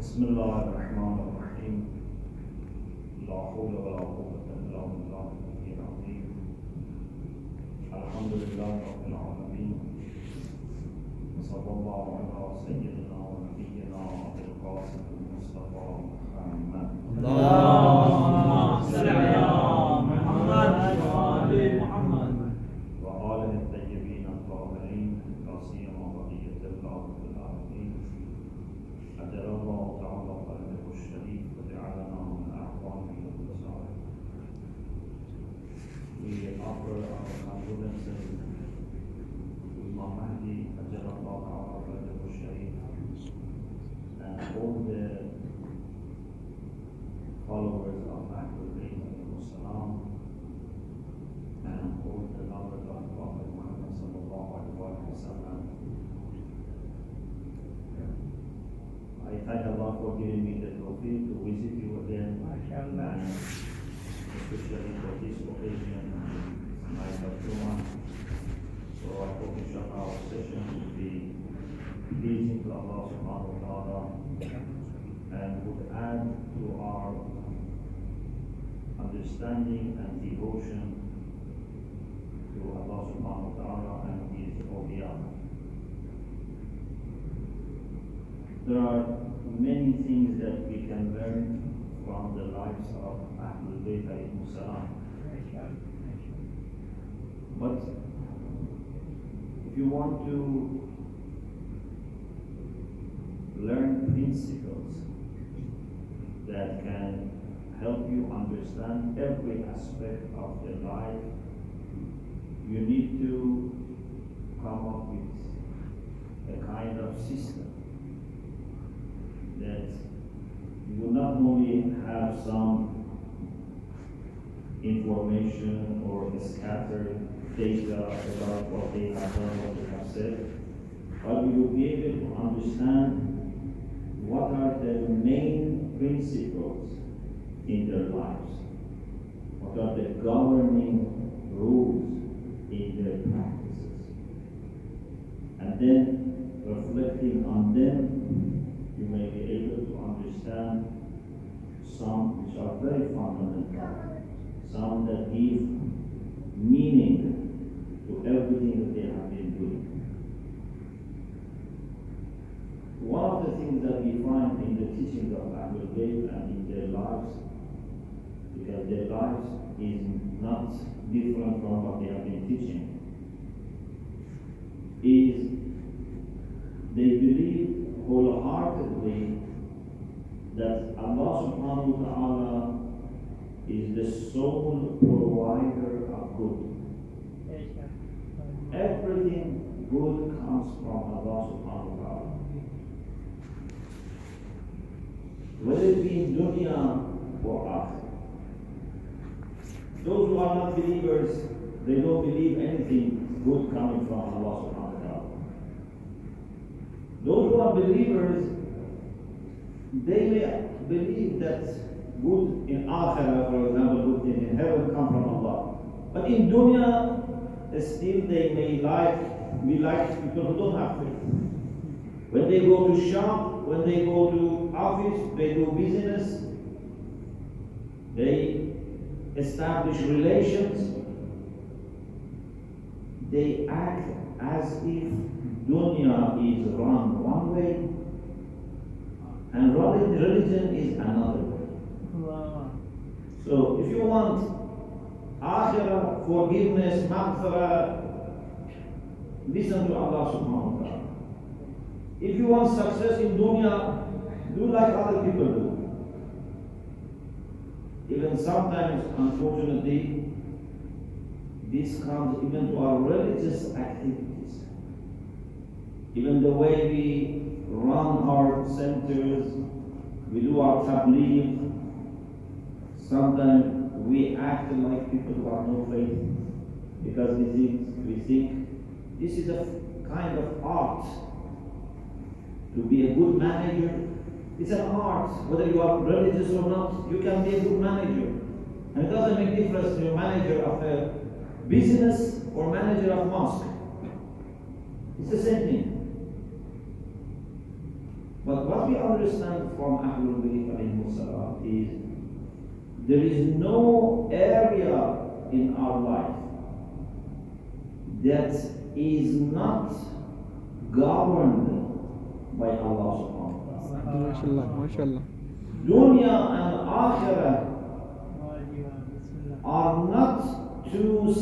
بسم الله الرحمن الرحيم لا حول ولا قوة إلا بالله العلي العظيم الحمد لله رب العالمين وصلى الله على سيدنا ونبينا أبي القاسم المصطفى محمد اللهم صل على محمد وآل محمد وآله الطيبين الطاهرين وسيما بقية الله في الأرض أجل الله تعالى قلبه الشريف وجعلنا من أعوانه المساعد. We offer our condolences to Imam Mahdi أجل الله تعالى قلبه الشريف and all the followers of Ahlul Bayt and all the lovers of Prophet Muhammad Sallallahu Alaihi Wasallam. I thank Allah for giving me the tawfiq to visit you again, and especially for this occasion, night of Jumu'ah. So I hope inshallah our session will be pleasing to Allah subhanahu wa ta'ala and would add to our understanding and devotion to Allah subhanahu wa ta'ala and His awliya. There are many things that we can learn from the lives of Ahlul Bayt alayhim salam. But if you want to learn principles that can help you understand every aspect of their life, you need to come up with a kind of system that you will not only have some information or scattered data about what they have done, what they have said, but you will be able to understand what are the main principles in their lives, what are the governing rules in their practices, and then reflecting on them, you may be able to understand some which are very fundamental, some that give meaning to everything that they have been doing. One of the things that we find in the teaching of Ahlul Bayt and in their lives, because their lives is not different from what they have been teaching, is they believe wholeheartedly that Allah subhanahu wa ta'ala is the sole provider of good. Everything good comes from Allah subhanahu wa ta'ala. Whether it be in dunya or akhirah. Those who are not believers, they don't believe anything good coming from Allah subhanahu wa ta'ala. Those who are believers, they may believe that good in akhirah, for example, good in heaven, come from Allah. But in dunya, still they may be like people who don't have faith. When they go to shop, when they go to office, they do business, they establish relations, they act as if dunya is run one way and religion is another way. Wow. So if you want akhirah, forgiveness, maghfirah, listen to Allah subhanahu wa ta'ala. If you want success in dunya, do like other people do. Even sometimes, unfortunately, this comes even to our religious activities. Even the way we run our centers, we do our tabligh, sometimes we act like people who have no faith because we think this is a kind of art. To be a good manager, it's an art. Whether you are religious or not, you can be a good manager. And it doesn't make difference to a manager of a business or manager of mosque. It's the same thing. we understand from Ahlul Bayt al-Musalah is there is no area in our life that is not governed by Allah subhanahu wa ta'ala. MashaAllah, MashaAllah. Dunya and Akhirah are not two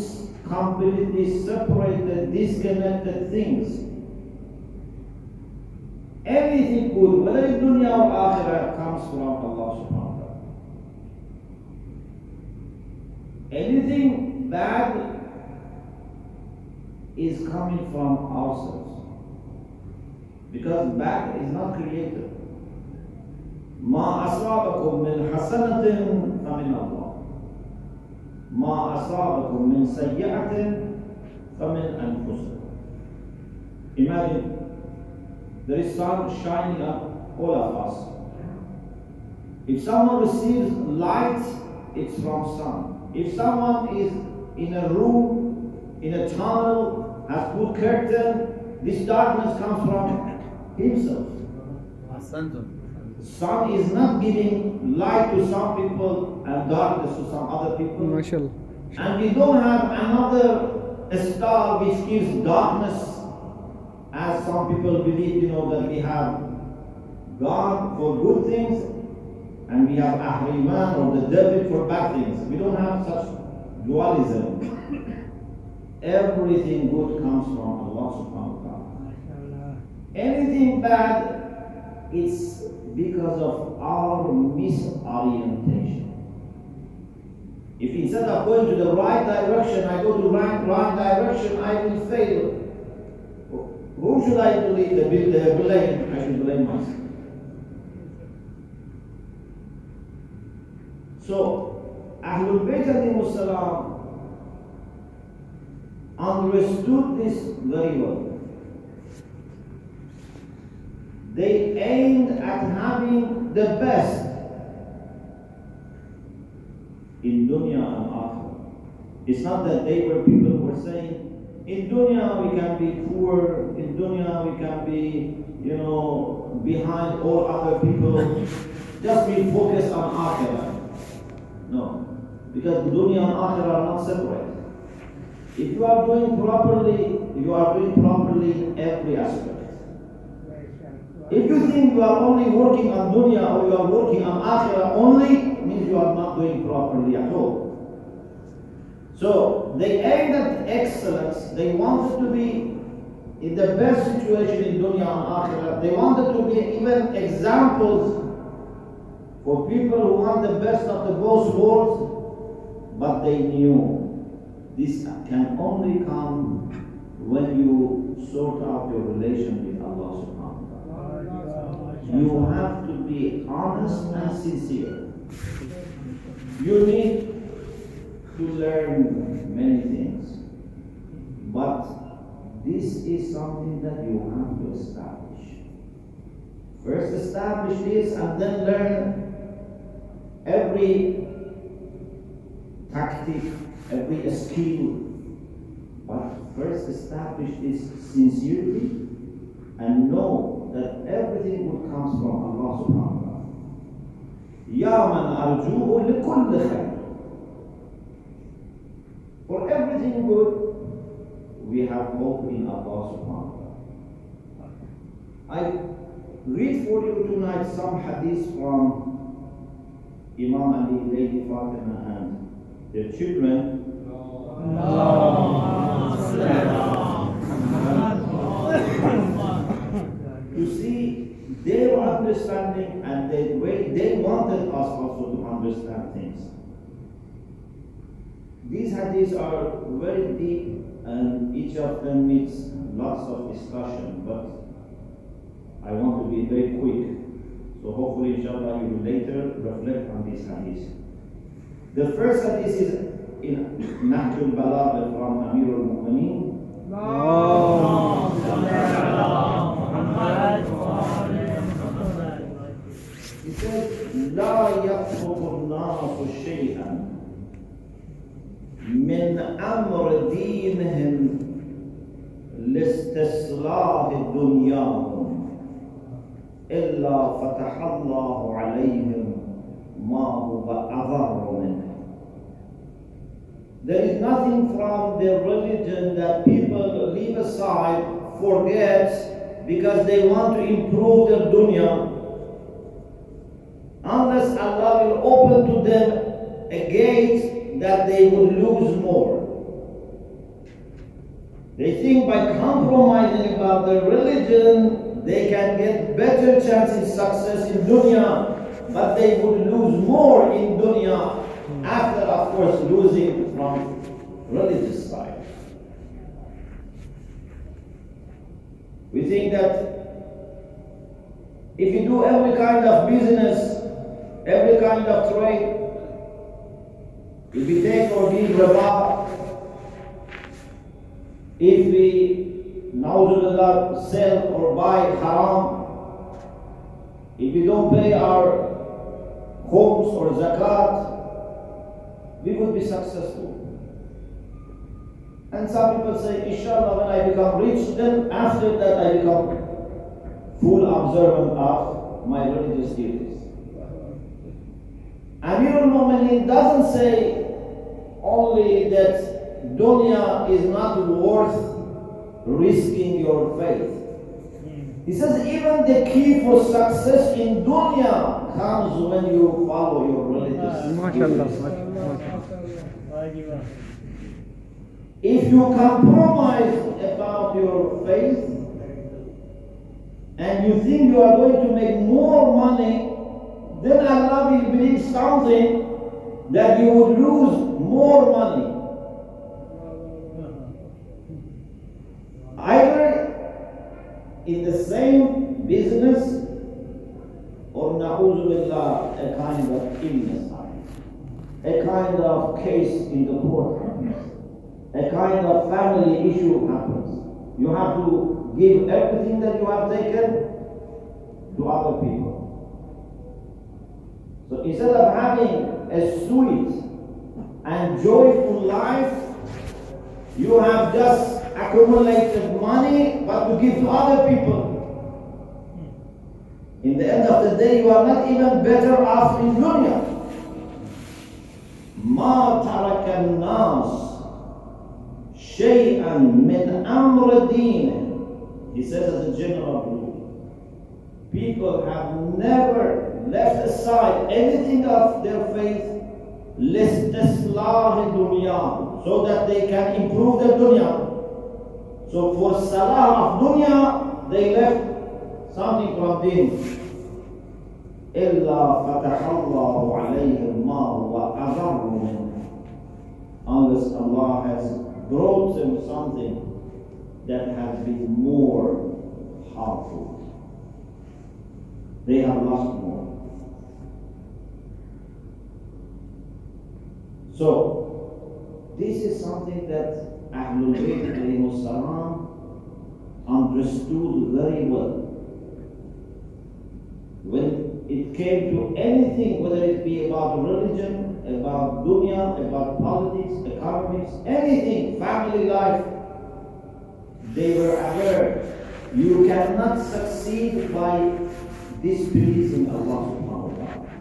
completely separated, disconnected things. Anything good, whether it's dunya or akhirah, comes from Allah subhanahu wa ta'ala. Anything bad is coming from ourselves, because bad is not created. Ma asabakum min hasanatin famin Allah. Ma asabakum min sayyi'atin famin anfusikum. Imagine there is sun shining up all of us. If someone receives light, it's from sun. If someone is in a room, in a tunnel, has put curtain, this darkness comes from himself. Sun is not giving light to some people and darkness to some other people. Marshall. And we don't have another star which gives darkness, as some people believe, that we have God for good things and we have Ahriman or the devil for bad things. We don't have such dualism. Everything good comes from Allah subhanahu wa ta'ala. Anything bad, it's because of our misorientation. If instead of going to the right direction, I go to the right direction, I will fail. Who should I believe? Blame? I should blame myself. So, Ahlul Bayt alayhimus salam understood this very well. They aimed at having the best in dunya and akhirah. It's not that they were people who were saying, in dunya we can be poor, in dunya we can be, behind all other people, just be focused on akhirah. No, because dunya and akhirah are not separate. If you are doing properly, in every aspect. If you think you are only working on dunya or you are working on akhirah only, means you are not doing properly at all. So they aimed at excellence. They wanted to be in the best situation in dunya and akhirah. They wanted to be even examples for people who want the best of the both worlds, but they knew this can only come when you sort out your relation with Allah subhanahu wa ta'ala. You have to be honest and sincere. You need to learn many things, but this is something that you have to establish. First establish this and then learn every tactic, every skill, but first establish this sincerely and know that everything will come from Allah subhanahu wa ta'ala. يَا مَنْ أَرْجُوهُ لِكُلِّ خَيْرٍ. For everything good, we have hope in Allah subhanahu wa ta'ala. I read for you tonight some hadith from Imam Ali, Lady Fatima and their children. You see, they were understanding and they wanted us also to understand things. These hadiths are very deep and each of them needs lots of discussion, but I want to be very quick. So hopefully inshallah you will later reflect on these hadiths. The first hadith is in Nahjul Balagha from Amirul Mu'minin. He said, لا يطلب الناس شيئا من أمر دينهم لاستصلاح دنياهم إلا فتح الله عليهم ما هو أضر منه. There is nothing from their religion that people leave aside, forget, because they want to improve their dunya. Unless Allah will open to them a gate that they will lose more. They think by compromising about their religion, they can get better chance in success in dunya, but they would lose more in dunya. After, of course, losing from religious side. We think that if you do every kind of business, every kind of trade, if we take or give riba, if we now sell or buy haram, if we don't pay our homes or zakat, we will be successful. And some people say, inshallah, when I become rich, then after that I become full observant of my religious duties. Amirul Mu'minin doesn't say only that dunya is not worth risking your faith. He says even the key for success in dunya comes when you follow your religious duties. If you compromise about your faith and you think you are going to make more money, then Allah will bring something that you would lose more money. Either in the same business or a kind of illness, a kind of case in the court happens, a kind of family issue happens. You have to give everything that you have taken to other people. So instead of having a sweet and joyful life, you have just accumulated money but to give to other people. In the end of the day, you are not even better off in dunya. ما ترك الناس شيئا من أمر دينه. He says as a general rule, people have never left aside anything of their faith لِسْتَصْلَاحِ دُنْيَاهُمْ, so that they can improve their dunya. So for salah of dunya, they left something from deen. إلا فتح الله عليهم ما هو أضر منه. Unless Allah has brought them something that has been more harmful, they have lost more. So this is something that Ahlul Bayt alayhimus salam understood very well. When it came to anything, whether it be about religion, about dunya, about politics, economics, anything, family life, they were aware you cannot succeed by displeasing Allah subhanahu wa ta'ala.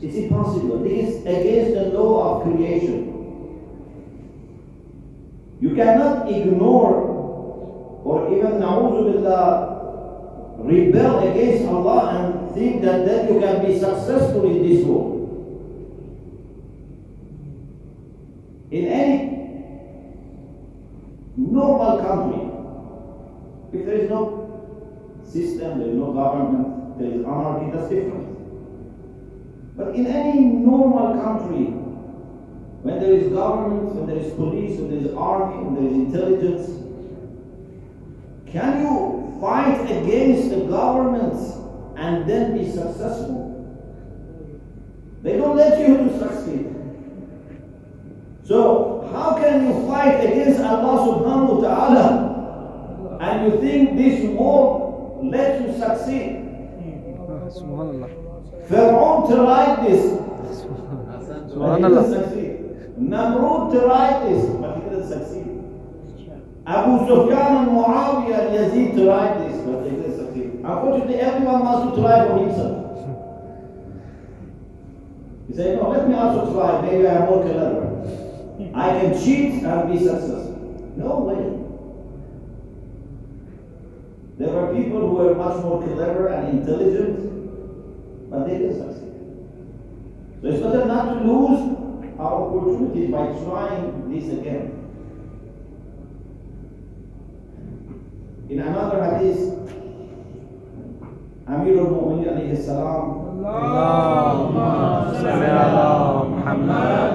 It's impossible. This is against the law of creation. You cannot ignore or even rebel against Allah and think that then you can be successful in this world. In any normal country, if there is no system, there is no government, there is anarchy, that's different. But in any normal country, when there is government, when there is police, when there is army, when there is intelligence, can you fight against the government and then be successful? They don't let you to succeed. So how can you fight against Allah subhanahu wa ta'ala and you think this war lets you succeed? Fir'aun tried this, but he didn't succeed. Namrud tried this, but he didn't succeed. Abu Sufyan and Muawiyah and Yazid tried this, but they didn't succeed. Unfortunately, everyone wants to try for himself. He said, no, let me also try. Maybe I am more clever. I can cheat and be successful. No way. There were people who were much more clever and intelligent, but they didn't succeed. So it's better not to lose our opportunities by trying this again. In another hadith, Amirul Mu'minin alayhi salam, Allahumma salli ala Muhammad,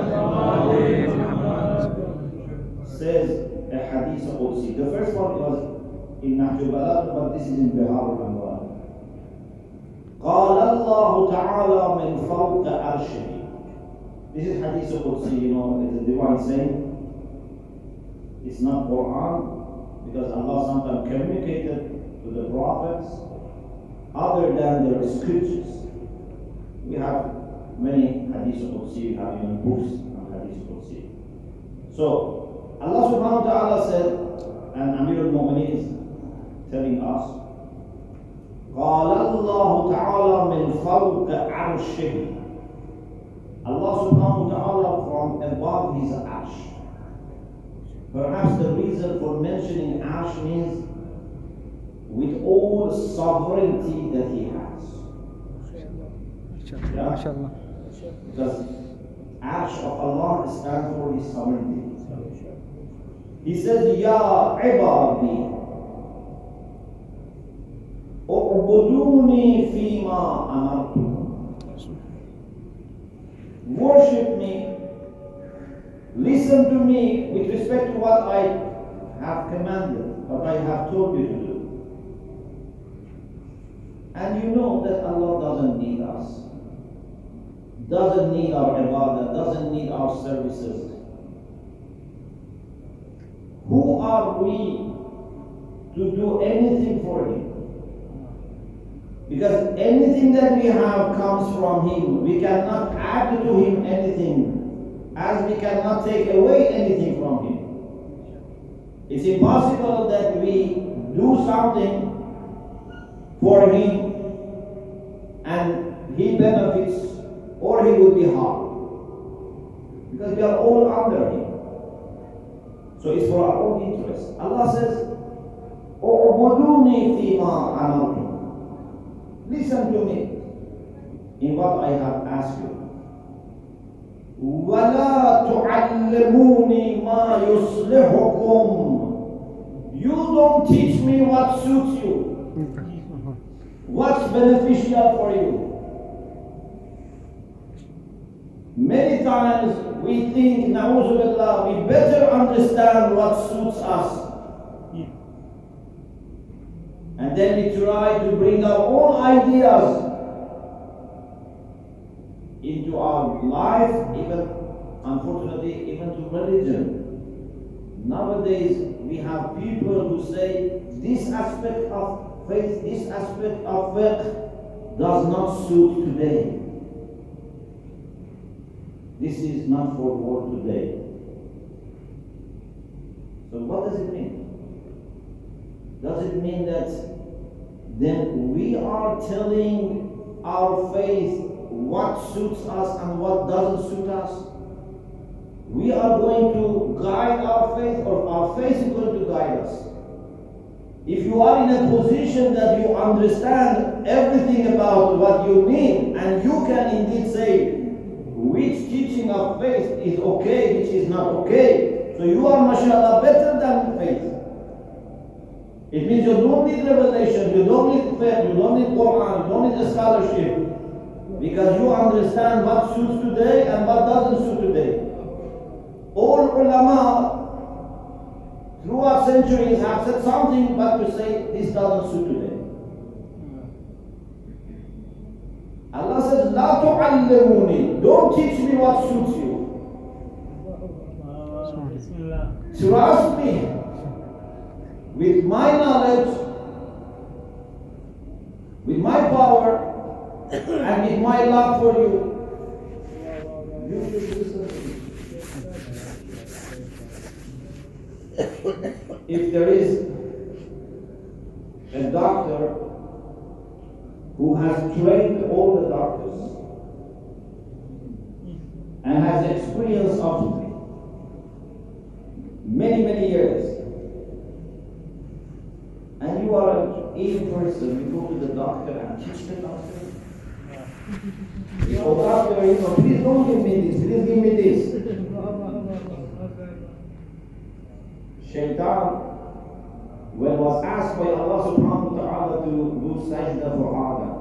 says a hadith of Qudsi. The first one was in Nahjul Balagha, but this is in Bihar al Qala. قال الله تعالى من فوق عرشه. This is Hadith Qudsi, you know, it's a divine saying. It's not Quran, because Allah sometimes communicated to the prophets other than their scriptures. We have many Hadith Qudsi, we have even books on Hadith Qudsi. So Allah subhanahu wa ta'ala said, and Amirul Mu'minin is telling us, قال الله تعالى من فوق عرشه. Allah subhanahu wa ta'ala from above his arsh. Perhaps the reason for mentioning arsh means with all sovereignty that he has. Yeah? Because arsh of Allah stands for his sovereignty. He says, Ya ibadi, Ubuduni fima amartum. Worship me. Listen to me with respect to what I have commanded, what I have told you to do. And you know that Allah doesn't need us, doesn't need our ibadah, doesn't need our services. Who are we to do anything for Him? Because anything that we have comes from Him. We cannot add to Him anything, as we cannot take away anything from Him. It's impossible that we do something for Him and He benefits or He will be harmed, because we are all under Him. So it's for our own interest. Allah says, "U'buduni fima amartu." Listen to me in what I have asked you. وَلَا تُعَلِّمُونِي مَا يُصْلِحُكُمْ. You don't teach me what suits you, what's beneficial for you. Many times we think, na'uzu billah, we better understand what suits us. And then we try to bring our own ideas into our life, even, unfortunately, even to religion. Nowadays, we have people who say, this aspect of faith, this aspect of fiqh does not suit today. This is not for war today. So what does it mean? Does it mean that then we are telling our faith what suits us and what doesn't suit us? We are going to guide our faith, or our faith is going to guide us? If you are in a position that you understand everything about what you need, and you can indeed say which teaching of faith is okay, which is not okay, so you are, mashallah, better than faith. It means you don't need revelation, you don't need prayer, you don't need Quran, you don't need a scholarship, because you understand what suits today and what doesn't suit today. All ulama throughout centuries have said something, but to say this doesn't suit today. Allah says, La tu'allimuni, don't teach me what suits you. Trust me with my knowledge, with my power, and with my love for you, you will listen to me. If there is a doctor who has trained all the doctors and has experience of many, many years. And you are an evil person, you go to the doctor and teach the doctor. You go, doctor, you know, please don't give me this, please give me this. Shaitan, when was asked by Allah subhanahu wa ta'ala to do sajda for Adam,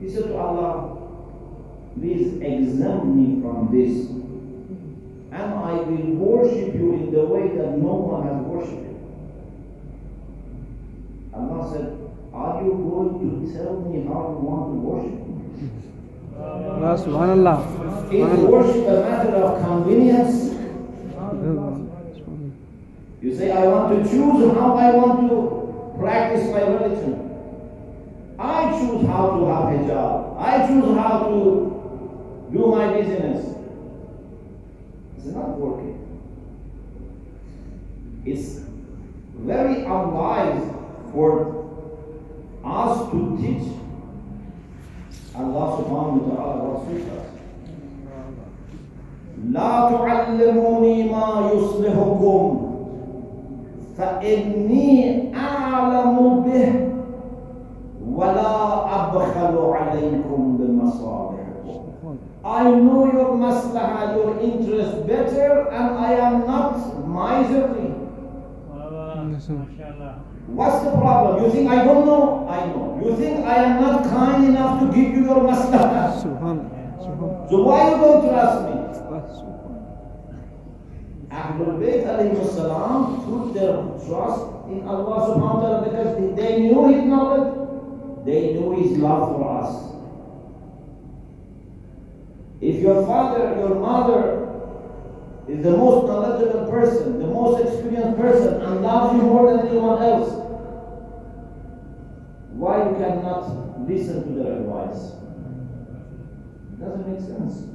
he said to Allah, please exempt me from this, and I will worship you in the way that no one has worshipped you. Allah said, are you going to tell me how you want to worship me? Subhanallah. Is worship a matter of convenience? You say, I want to choose how I want to practice my religion. I choose how to have a job. I choose how to do my business. It's not working. It's very unwise for us to teach Allah subhanahu wa ta'ala what suits us. لا تعلموني ما يصلحكم فإني أعلم به ولا أبخل عليكم بمصالحكم. I know your maslahah, your interest better, and I am not miserly. What's the problem? You think I don't know? I know. You think I am not kind enough to give you your maslahah? So why you don't trust me? Ahlul Bayt alayhi salam put their trust in Allah subhanahu wa ta'ala because they knew His knowledge, they knew His love for us. If your father, your mother is the most knowledgeable person, the most experienced person, and loves you more than anyone else, why you cannot listen to their advice? It doesn't make sense.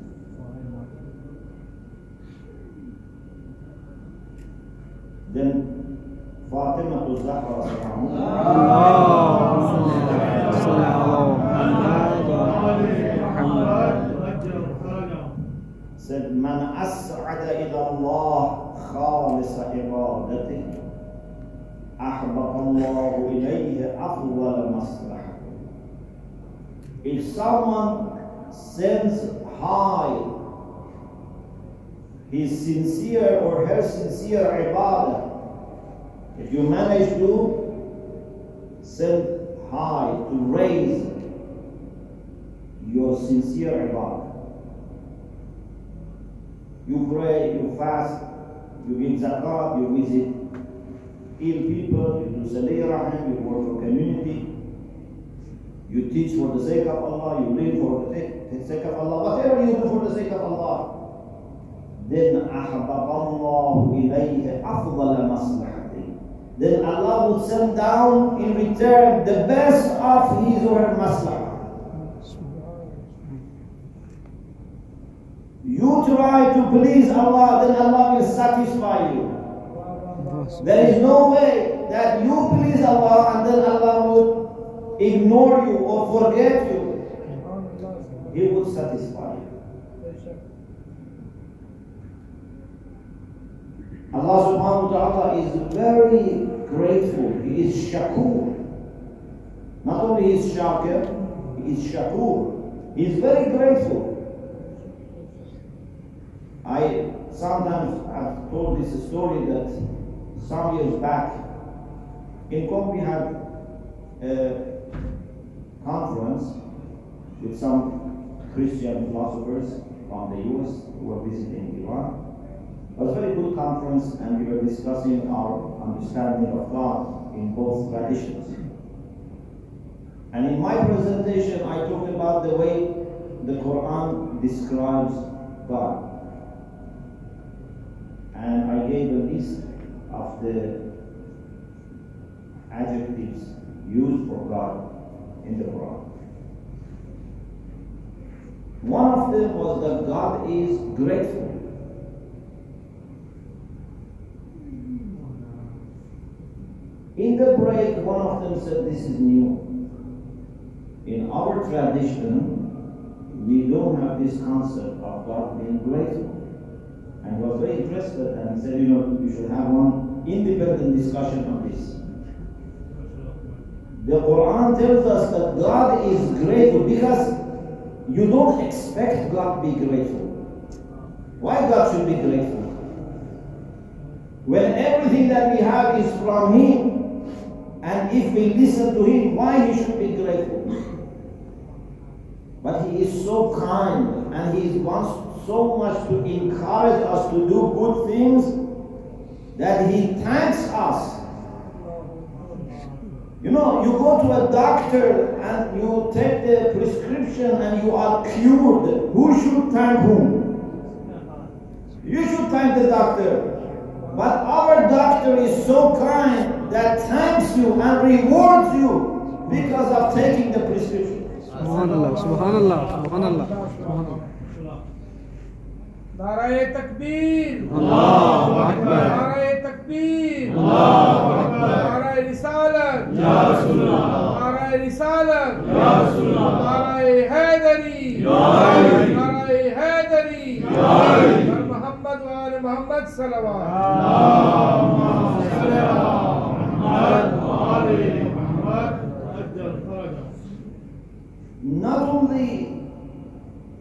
Then Fatima to Zahra said, Man as'ada ila Allah khalisa ibadati ahbata Allahu ilayhi afdal maslaha. If someone sends high his sincere or her sincere ibadah, if you manage to send high, to raise your sincere ibadah, you pray, you fast, you give zakat, you visit ill people, you do salih rahim, you work for community, you teach for the sake of Allah, you live for the sake of Allah, whatever you do for the sake of Allah, then Allah would send down in return the best of his or her maslahah. You try to please Allah, then Allah will satisfy you. There is no way that you please Allah and then Allah would ignore you or forget you. He would satisfy you. Allah subhanahu wa ta'ala is very grateful. He is shakur. Not only is shakir, he is shakur. He is very grateful. I sometimes have told this story that some years back in Qom we had a conference with some Christian philosophers from the US who were visiting Iran. It was a very good conference and we were discussing our understanding of God in both traditions. And in my presentation, I talked about the way the Quran describes God. And I gave a list of the adjectives used for God in the Quran. One of them was that God is grateful. In the break, one of them said, this is new. In our tradition, we don't have this concept of God being grateful. And was very interested and said, you know, we should have one independent discussion on this. The Quran tells us that God is grateful because you don't expect God to be grateful. Why God should be grateful? When everything that we have is from Him, and if we listen to Him, why He should be grateful? But He is so kind, and He wants so much to encourage us to do good things that He thanks us. You know, you go to a doctor and you take the prescription and you are cured. Who should thank whom? You should thank the doctor. But our doctor is so kind that thanks you and rewards you because of taking the prescription. Subhanallah, subhanallah, subhanallah, subhanallah. Narae Takbir, Allahu Akbar. Narae Takbir, Allahu Akbar. Narae Risalat, Ya Rasulullah. Narae Risalat, Ya Rasulullah. Narae Haydari, Ya Haydari. Narae Haydari, Ya Haydari. Al Muhammad wa al Muhammad salawat. Allahumma salli ala Muhammad wa ali Muhammad. Not only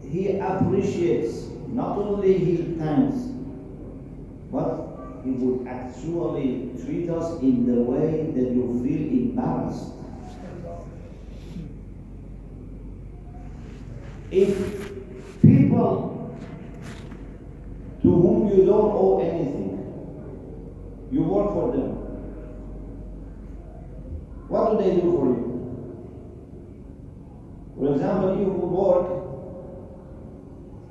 He appreciates, not only He thanks, but He would actually treat us in the way that you feel embarrassed. If people to whom you don't owe anything, you work for them, what do they do for you? For example, you work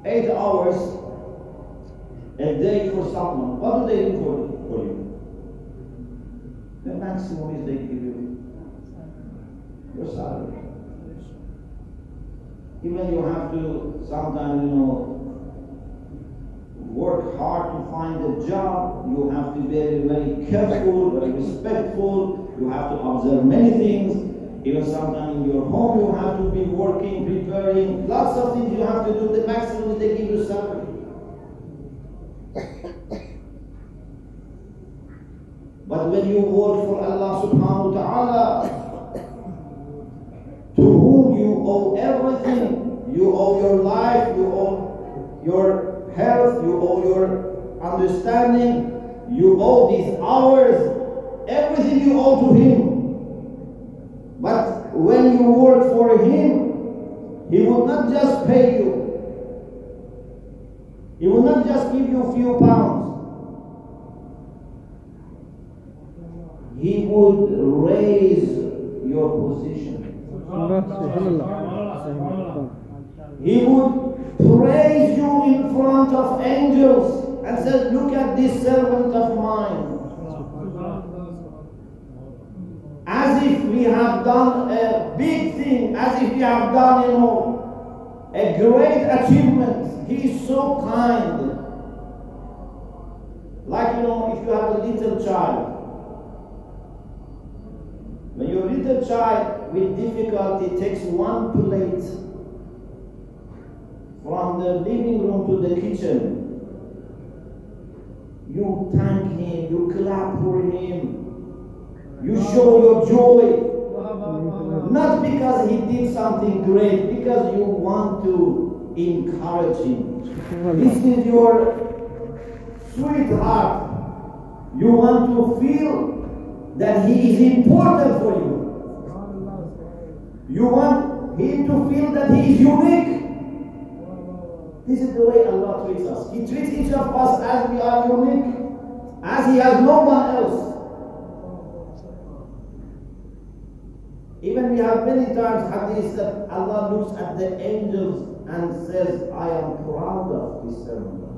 8 hours a day for someone. What do they do for you? The maximum is they give you your salary. Even you have to sometimes, you know, work hard to find a job. You have to be very, very careful, very respectful. You have to observe many things. Even sometimes in your home you have to be working, preparing, lots of things you have to do. The maximum is they give you salary. But when you work for Allah subhanahu wa ta'ala, to whom you owe everything, you owe your life, you owe your health, you owe your understanding, you owe these hours, everything you owe to Him. But when you work for Him, He will not just pay you. He will not just give you a few pounds. He would raise your position. He would praise you in front of angels and say, "Look at this servant of mine." As if we have done a big thing, as if we have done, you know, a great achievement. He is so kind. Like, you know, if you have a little child, when your little child with difficulty takes one plate from the living room to the kitchen, you thank him, you clap for him. You show your joy, not because he did something great, because you want to encourage him. This is your sweetheart. You want to feel that he is important for you. You want him to feel that he is unique. This is the way Allah treats us. He treats each of us as we are unique, as He has no one else. Even we have many times hadith that Allah looks at the angels and says, "I am proud of this servant."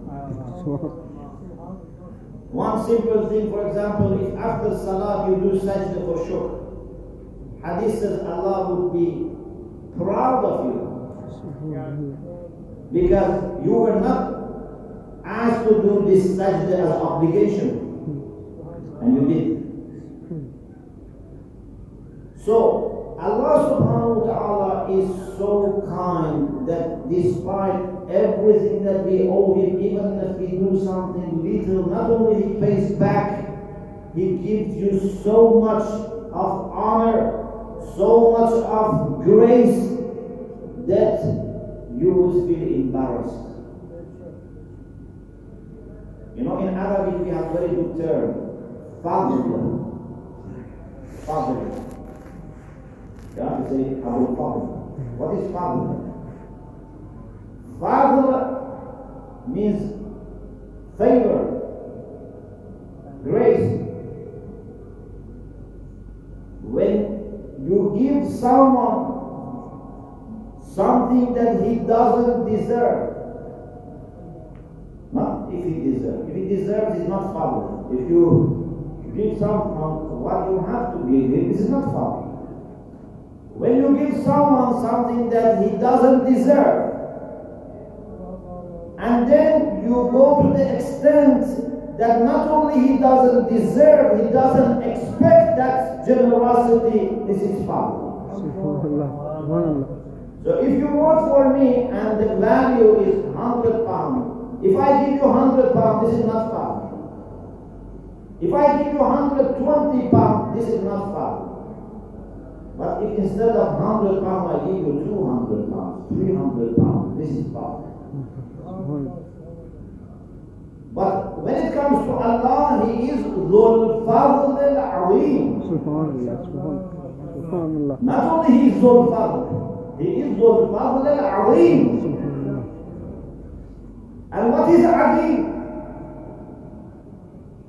One simple thing, for example, if after salah you do sajda for shukr, hadith says Allah would be proud of you because you were not asked to do this sajda as an obligation and you did. So Allah subhanahu wa ta'ala is so kind that despite everything that we owe Him, even if we do something little, not only He pays back, He gives you so much of honor, so much of grace, that you will feel embarrassed. You know, in Arabic we have a very good term, fadl. Yeah, you say, Abu Fadl. What is Fadl? Fadl means favor, grace. When you give someone something that he doesn't deserve, not if he deserves. If he deserves, it's not Fadl. If you give someone what you have to give him, it's not Fadl. When you give someone something that he doesn't deserve, and then you go to the extent that not only he doesn't deserve, he doesn't expect that generosity, this is foul. So if you work for me and the value is 100 pounds, if I give you 100 pounds, this is not foul. If I give you 120 pounds, this is not foul. But if instead of 100 pounds I give you 200 pounds, 300 pounds, this is power. But when it comes to Allah, He is Dhul Fadl al-Azim. Not only He is Dhul Fadl, He is Dhul Fadl al-Azim. And what is Azim?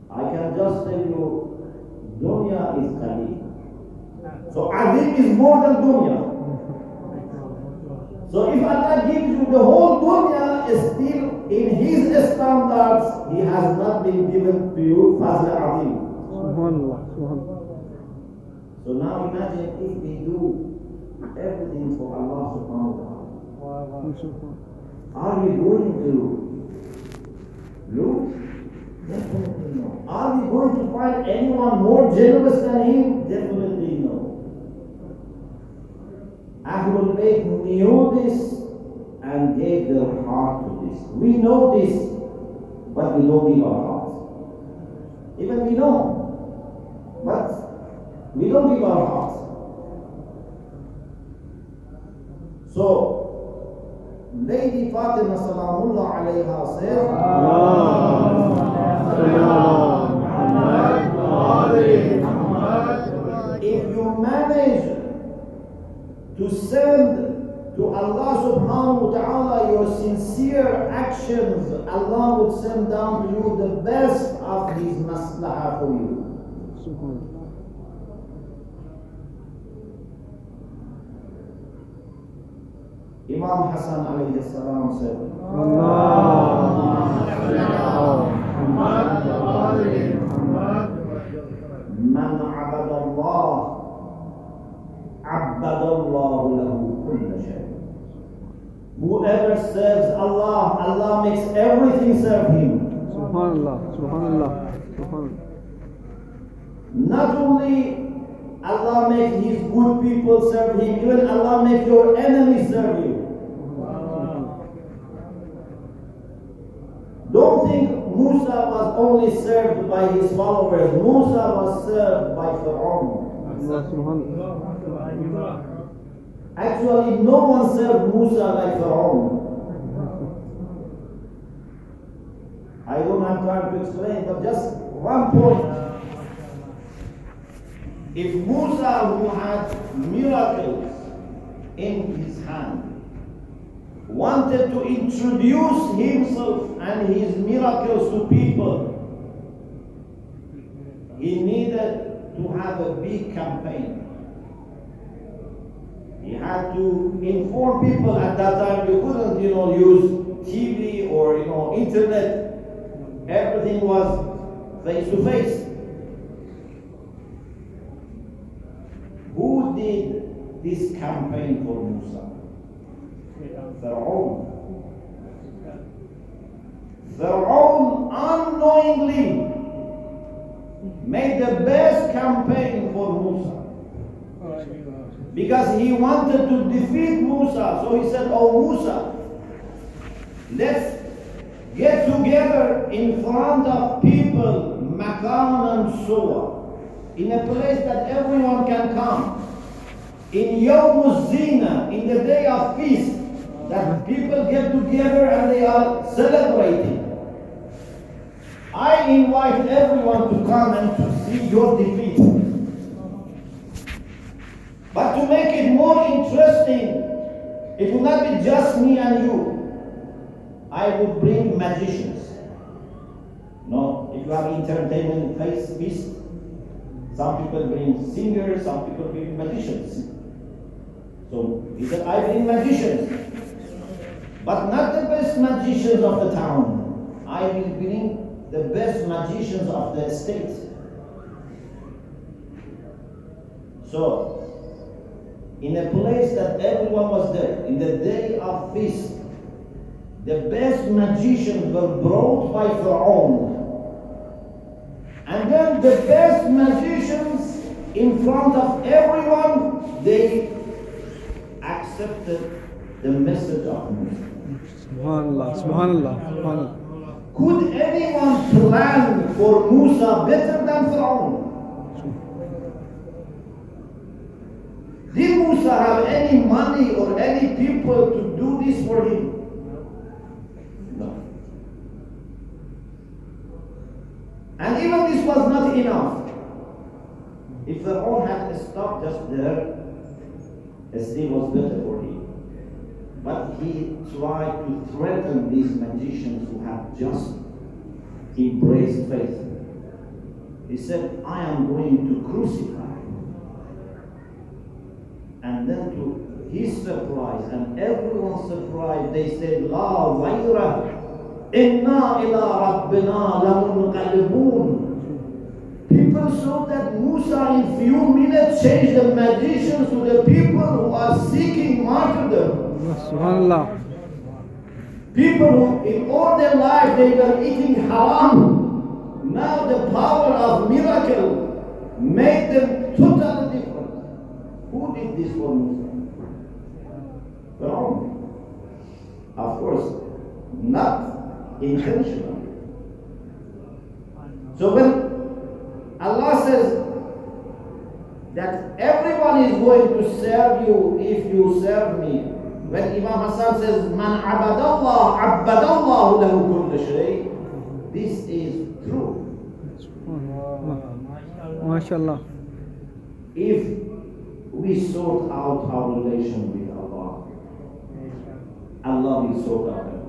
I can just tell you, dunya is Qali. So Azim is more than dunya. So if Allah gives you the whole dunya, still in His standards, He has not been given to you Fazl Azim. So now imagine if we do everything for Allah subhanahu wa ta'ala. Are we going to lose? Definitely no. Are we going to find anyone more generous than him? Definitely no. Ahl al-Bayt knew this and gave their heart to this. We know this, but we don't give our heart. Even we know, but we don't give our heart. So, Lady Fatima Sallallahu Alaihi Wasallam, if you manage to send to Allah subhanahu wa ta'ala your sincere actions, Allah would send down to you the best of His maslaha for you. Imam Hassan alayhi salam said, Man abada Allah, abada Allahu lahu kulla shay. Whoever serves Allah, Allah makes everything serve him. Subhanallah, subhanallah, subhanallah. Not only Allah makes His good people serve Him, even Allah makes your enemies serve you. Wow. Don't think Musa was only served by his followers. Musa was served by Fir'aun. Actually, no one served Musa like Fir'aun. I don't have time to explain, but just one point. If Musa, who had miracles in his hand, wanted to introduce himself and his miracles to people, he needed to have a big campaign. He had to inform people. At that time, you couldn't, use TV or internet. Everything was face to face. Who did this campaign for Musa? Fir'aun unknowingly made the best campaign for Musa. because he wanted to defeat Musa. So he said, "Oh Musa, let's get together in front of people, Makan and Suwa, in a place that everyone can come. In Yawm al-Zina, in the day of feast, that people get together and they are celebrating. I invite everyone to come and to see your defeat. But to make it more interesting, it will not be just me and you. I will bring magicians." No, if you have entertainment feast, some people bring singers, some people bring magicians. So he said, "I bring magicians, but not the best magicians of the town. I will bring the best magicians of the state." So, in a place that everyone was there, in the day of feast, the best magicians were brought by Fir'aun. And then the best magicians in front of everyone, they accepted the message of Musa. Subhanallah, subhanallah, subhanallah. Could anyone plan for Musa better than Fir'aun? Did Musa have any money or any people to do this for him? No. And even this was not enough. If the Lord had stopped just there, it still was better for him. But he tried to threaten these magicians who had just embraced faith. He said, "I am going to crucify." And then to his surprise and everyone's surprise, they said, "La Zaira, inna ila rabbina lamunqalibun." People saw that Musa in few minutes changed the magicians to the people who are seeking martyrdom. Subhanallah. People who in all their life they were eating haram. Now the power of miracle made them totally different. Who did this for Musa? Fir'aun. Of course, not intentional. So when Allah says that everyone is going to serve you if you serve me, when Imam Hassan says, "Man abadallahu lahu kullu shay," this is true. MashaAllah. If we sort out our relation with Allah, Allah will sort out everything.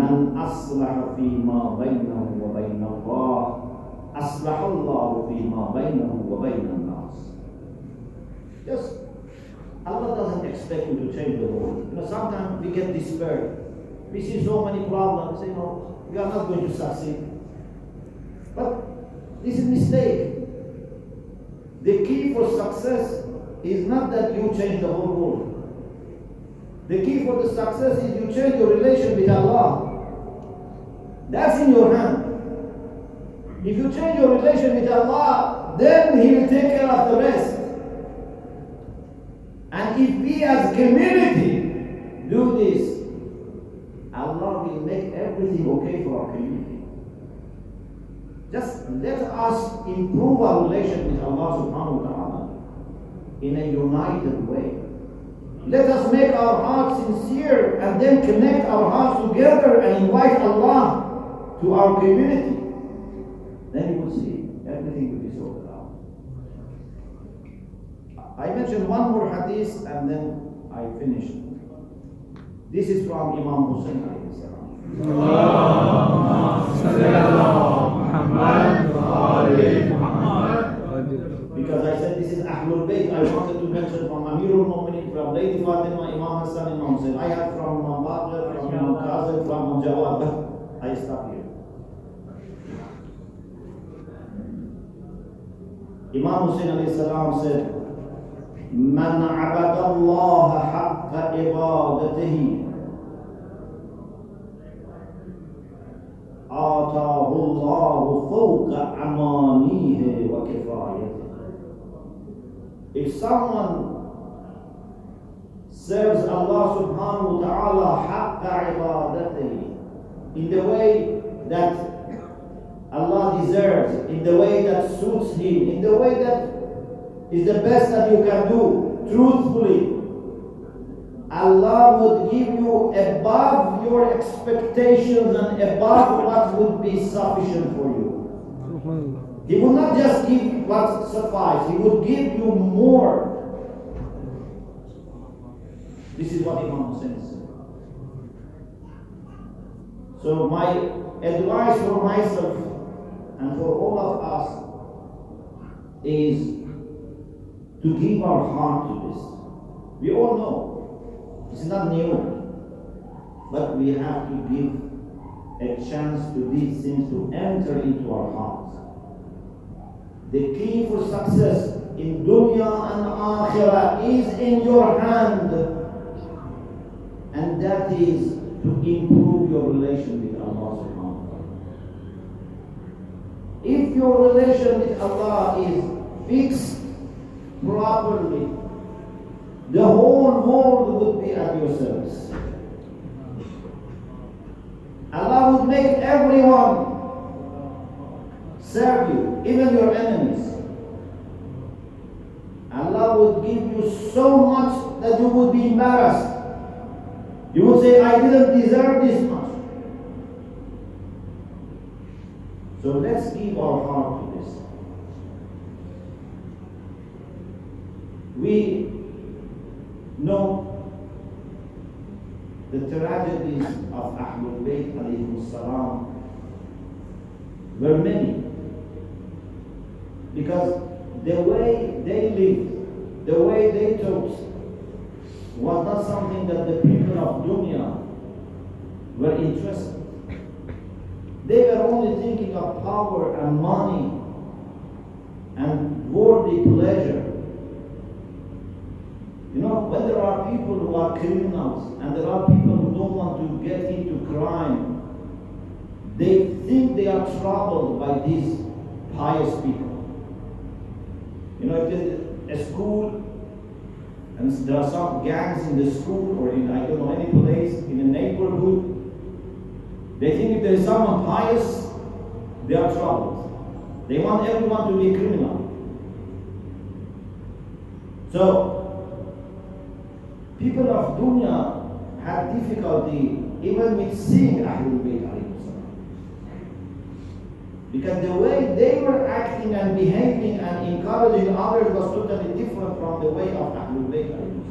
Man aslaha fi ma baynahu wa bayna Allah, aslaha Allah fi ma baynahu wa bayna nas. Yes, Allah doesn't expect you to change the world. You know, sometimes we get despaired. We see so many problems, you know, we are not going to succeed. But this is a mistake. The key for success is not that you change the whole world. The key for the success is you change your relation with Allah. That's in your hand. If you change your relation with Allah, then He will take care of the rest. And if we as community do this, Allah will make everything okay for our community. Just let us improve our relation with Allah subhanahu wa ta'ala in a united way. Let us make our hearts sincere and then connect our hearts together and invite Allah to our community. Then you will see everything will be sorted out. I mentioned one more hadith and then I finished. This is from Imam Hussain. Because I said this is Ahl al-Bayt, I wanted to mention from Amirul Mu'minin, from Lady Fatima, Imam Hassan, Imam Hussain. I had from Imam Bakr, from Imam Qadir, from Jawad. I stop here. Imam Hussain alayhi salam said, "Man abada Allah haqqa ibadatihi, آتاه الله فوق أمانيه وكفايته." If someone serves Allah subhanahu wa ta'ala haqqa ibadatihi, in the way that Allah deserves, in the way that suits Him, in the way that is the best that you can do, truthfully, Allah would give you above your expectations and above what would be sufficient for you. He would not just give what suffices, He would give you more. This is what Imam Hussain said. So my advice for myself and for all of us is to give our heart to this. We all know it's not new, but we have to give a chance to these things to enter into our hearts. The key for success in dunya and akhirah is in your hand, and that is to improve your relation with Allah subhanahu wa ta'ala. If your relation with Allah is fixed properly, the whole world would be at your service. Allah would make everyone serve you, even your enemies. Allah would give you so much that you would be embarrassed. You would say, I didn't deserve this much. So let's give our heart to this. We know the tragedies of Ahlul Bayt alayhi salam were many, because the way they lived, the way they taught, was not something that the people of dunya were interested in. They were only thinking of power and money and worldly pleasure. You know, when there are people who are criminals and there are people who don't want to get into crime, they think they are troubled by these pious people. You know, if there's a school and there are some gangs in the school or in, I don't know, any place in a neighborhood, they think if there is someone pious, they are troubled. They want everyone to be a criminal. So, people of dunya had difficulty even with seeing Ahlul Bayt alayhi salam, because the way they were acting and behaving and encouraging others was totally different from the way of Ahlul Bayt alayhi salam.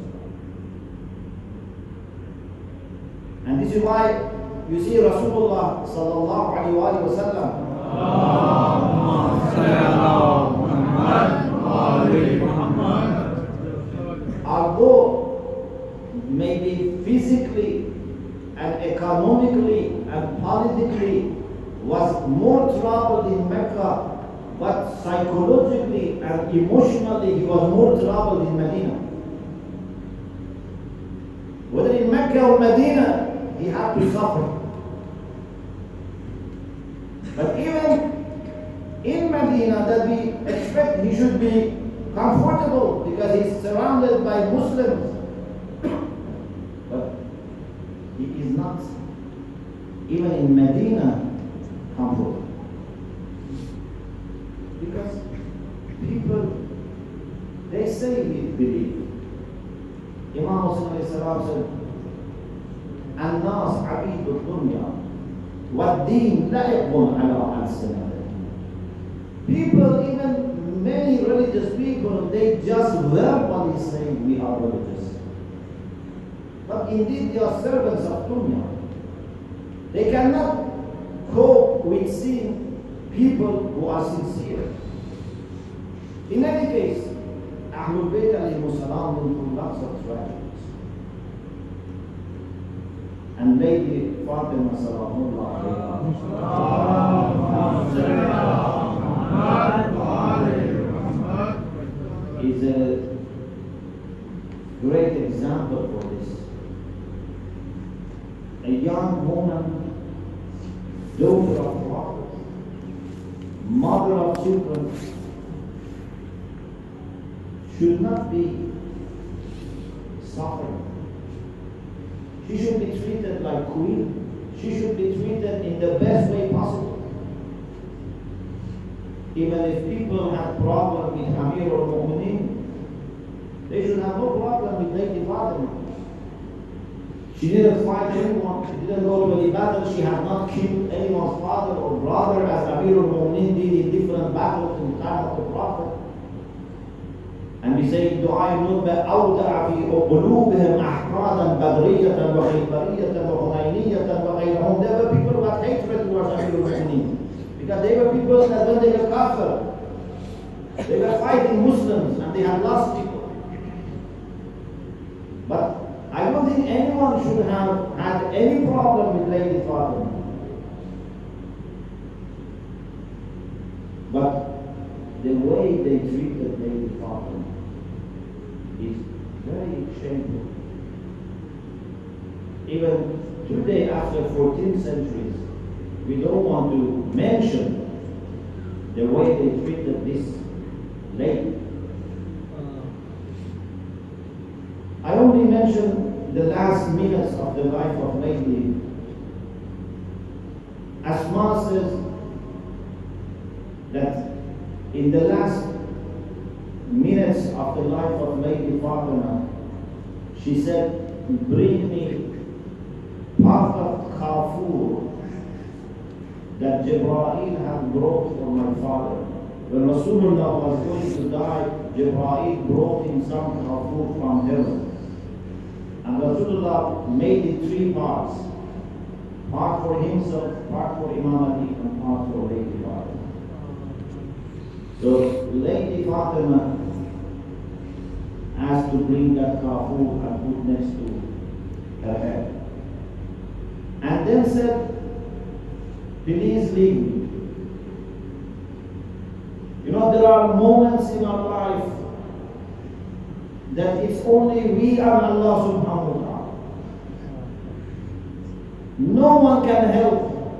And this is why you see Rasulullah Sallallahu Alaihi Wasallam although maybe physically and economically and politically was more troubled in Mecca, but psychologically and emotionally he was more troubled in Medina. Whether in Mecca or Medina, he had to suffer. But even in Medina, that we expect he should be comfortable because he's surrounded by Muslims. He is not, even in Medina, humble. Because people, they say we believe. Imam Hussain said, Al-Nas abidul dunya, wa deen la'ibun ala al-Sina. People, even many religious people, they just verbally say we are religious. But indeed, they are servants of dunya. They cannot cope with seeing people who are sincere. In any case, Ahlul Bayt alayhi salam will do lots of tragedies. And Lady Fatima is a great example for this. A young woman, daughter of prophets, mother of children, should not be suffering. She should be treated like queen. She should be treated in the best way possible. Even if people have problem with Amirul Mu'minin, they should have no problem with Lady Fatima. She didn't fight anyone, she didn't go to any battle, she had not killed anyone's father or brother as Amirul Mu'minin did in different battles in the time of the Prophet. And we say, دُعَائِ نُبَّ أَوْدَعَ فِي قُلُوبِهِمْ أَحْرَادًا بَدْرِيَّةً وَخِيْبَرِيَّةً وَغَنَيْنِيَّةً وَغَيْرَهُمْ. There were people who had hatred towards Amirul Mu'minin. Because they were people that when they were kafir, they were fighting Muslims and they had lost people. But I don't think anyone should have had any problem with Lady Fatima. But the way they treated Lady Fatima is very shameful. Even today, after 14 centuries, we don't want to mention the way they treated this lady. I only mention the last minutes of the life of Lady Asma. Says that in the last minutes of the life of Lady Fatima, she said, "Bring me part of kafur that Jibreel had brought for my father." When Rasulullah was going to die, Jibreel brought him some kafur from heaven. And Rasulullah made it three parts. Part for himself, part for Imam Ali, and part for Lady Fatima. So Lady Fatima has to bring that kafur and put next to her head. And then said, "Please leave me." You know, there are moments in our life that it's only we and Allah subhanahu wa ta'ala. No one can help.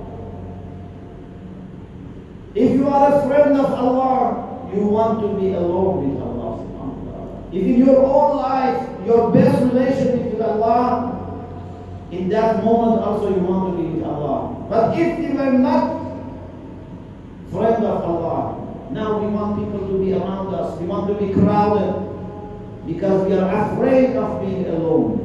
If you are a friend of Allah, you want to be alone with Allah subhanahu wa ta'ala. If in your own life, your best relationship with Allah, in that moment also you want to be with Allah. But if you are not friend of Allah, now we want people to be around us. We want to be crowded because we are afraid of being alone.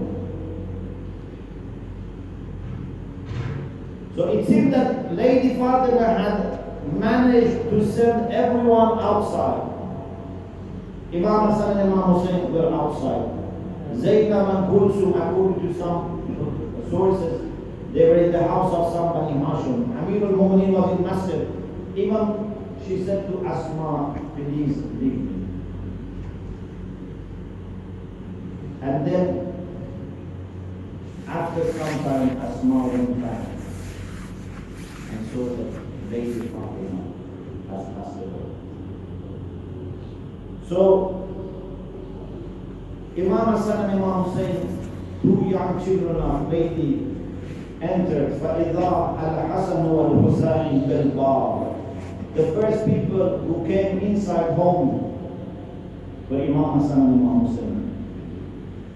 So it seems that Lady Fatima had managed to send everyone outside. Imam Hassan and Imam Hussain were outside. Zeidah and Kutsu, according to some sources, they were in the house of somebody, Hashim. Amirul Mu'minin was in Masjid. Imam, she said to Asma, "Please leave me." And then, after some time, Asma went back and saw that Lady Fatima has passed away. So, Imam Hassan and Imam Hussain, two young children of Lady, entered. فَإِذَا الْحَسَنُ وَالْحُسَيْنِ بِالْبَارِ. The first people who came inside home were Imam Hassan and Imam Hussain.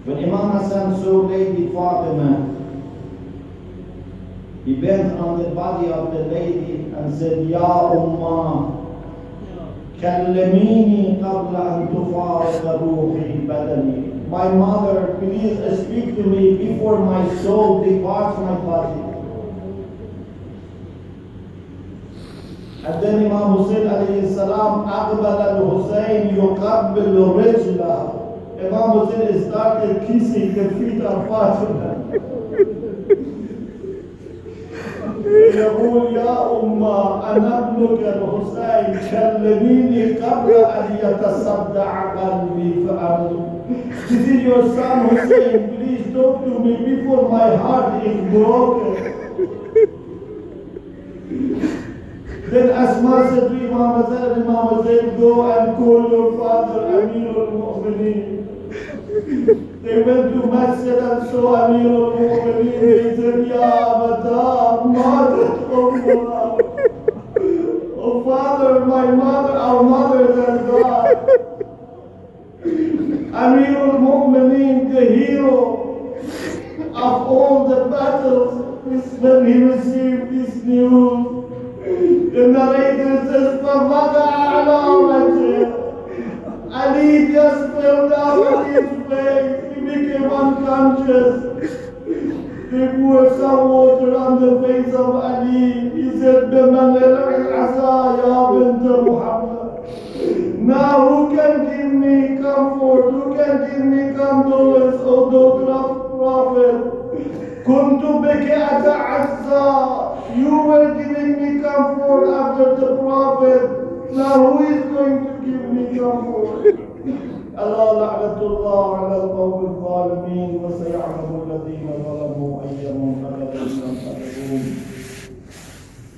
When Imam Hassan saw Lady Fatima, he bent on the body of the lady and said, "Ya Ummah, كَلَّمِينِي قَبْلَ أَن تُفَارِقَ رُوحِي بَدَنِي." My mother, please speak to me before my soul departs my body. And then Imam Hussain alayhi salam, أَقْبَلَ الْحُسَيْنِ يُقَبِّلُ رِجْلَهُ. Imam Hussain started kissing the feet of Fatima. يقول يا أمّا أنا ابنك الحسين كلميني قبل أن يتصدع قلبي فأموت. This is your son Hussein, please talk to me before my heart is broken. Then Asma said to Imam Hassan and Imam Hussein, "Go and call your father Amirul Mu'minin." They went to Masjid and saw Amirul Mu'minin. They said, "Ya Abata, oh father, my mother, our mother has died." Amirul Mu'minin, the hero of all the battles, is when he received this news. The narrator says, Ali just fell down on his face. He became unconscious. They poured some water on the face of Ali. He said, now who can give me comfort? Who can give me condolence, O daughter of Prophet? You were giving me comfort after the Prophet. Now who is going to give me comfort? Allah la'natullah ala al-qawm al-zalimeen wa say'alamu al-lazina zalamu ayyamun al-lazina zalamun.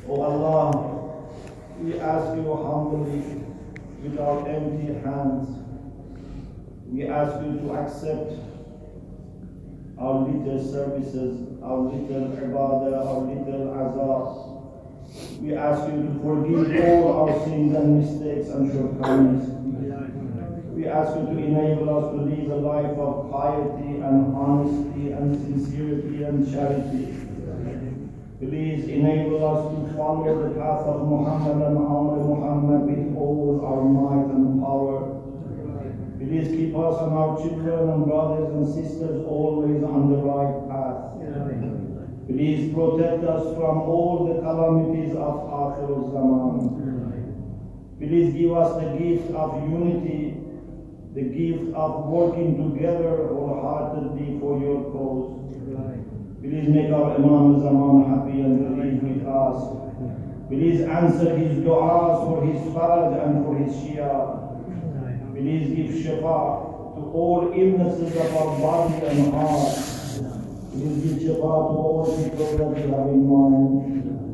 O Allah, we ask you humbly with our empty hands. We ask you to accept our little services, our little ibadah, our little azar. We ask you to forgive all our sins and mistakes and shortcomings. We ask you to enable us to live a life of piety and honesty and sincerity and charity. Please enable us to follow the path of Muhammad and Ahl Muhammad with all our might and power. Please keep us and our children and brothers and sisters always on the right path. Please protect us from all the calamities of Akhirul Zaman. Please give us the gift of unity, the gift of working together wholeheartedly for your cause. Please make our Imam al-Zaman happy and pleased with us. Please answer his du'as for his faraj and for his shia. Please give shafa to all illnesses of our body and heart. Please give shafa to all people that you have in mind.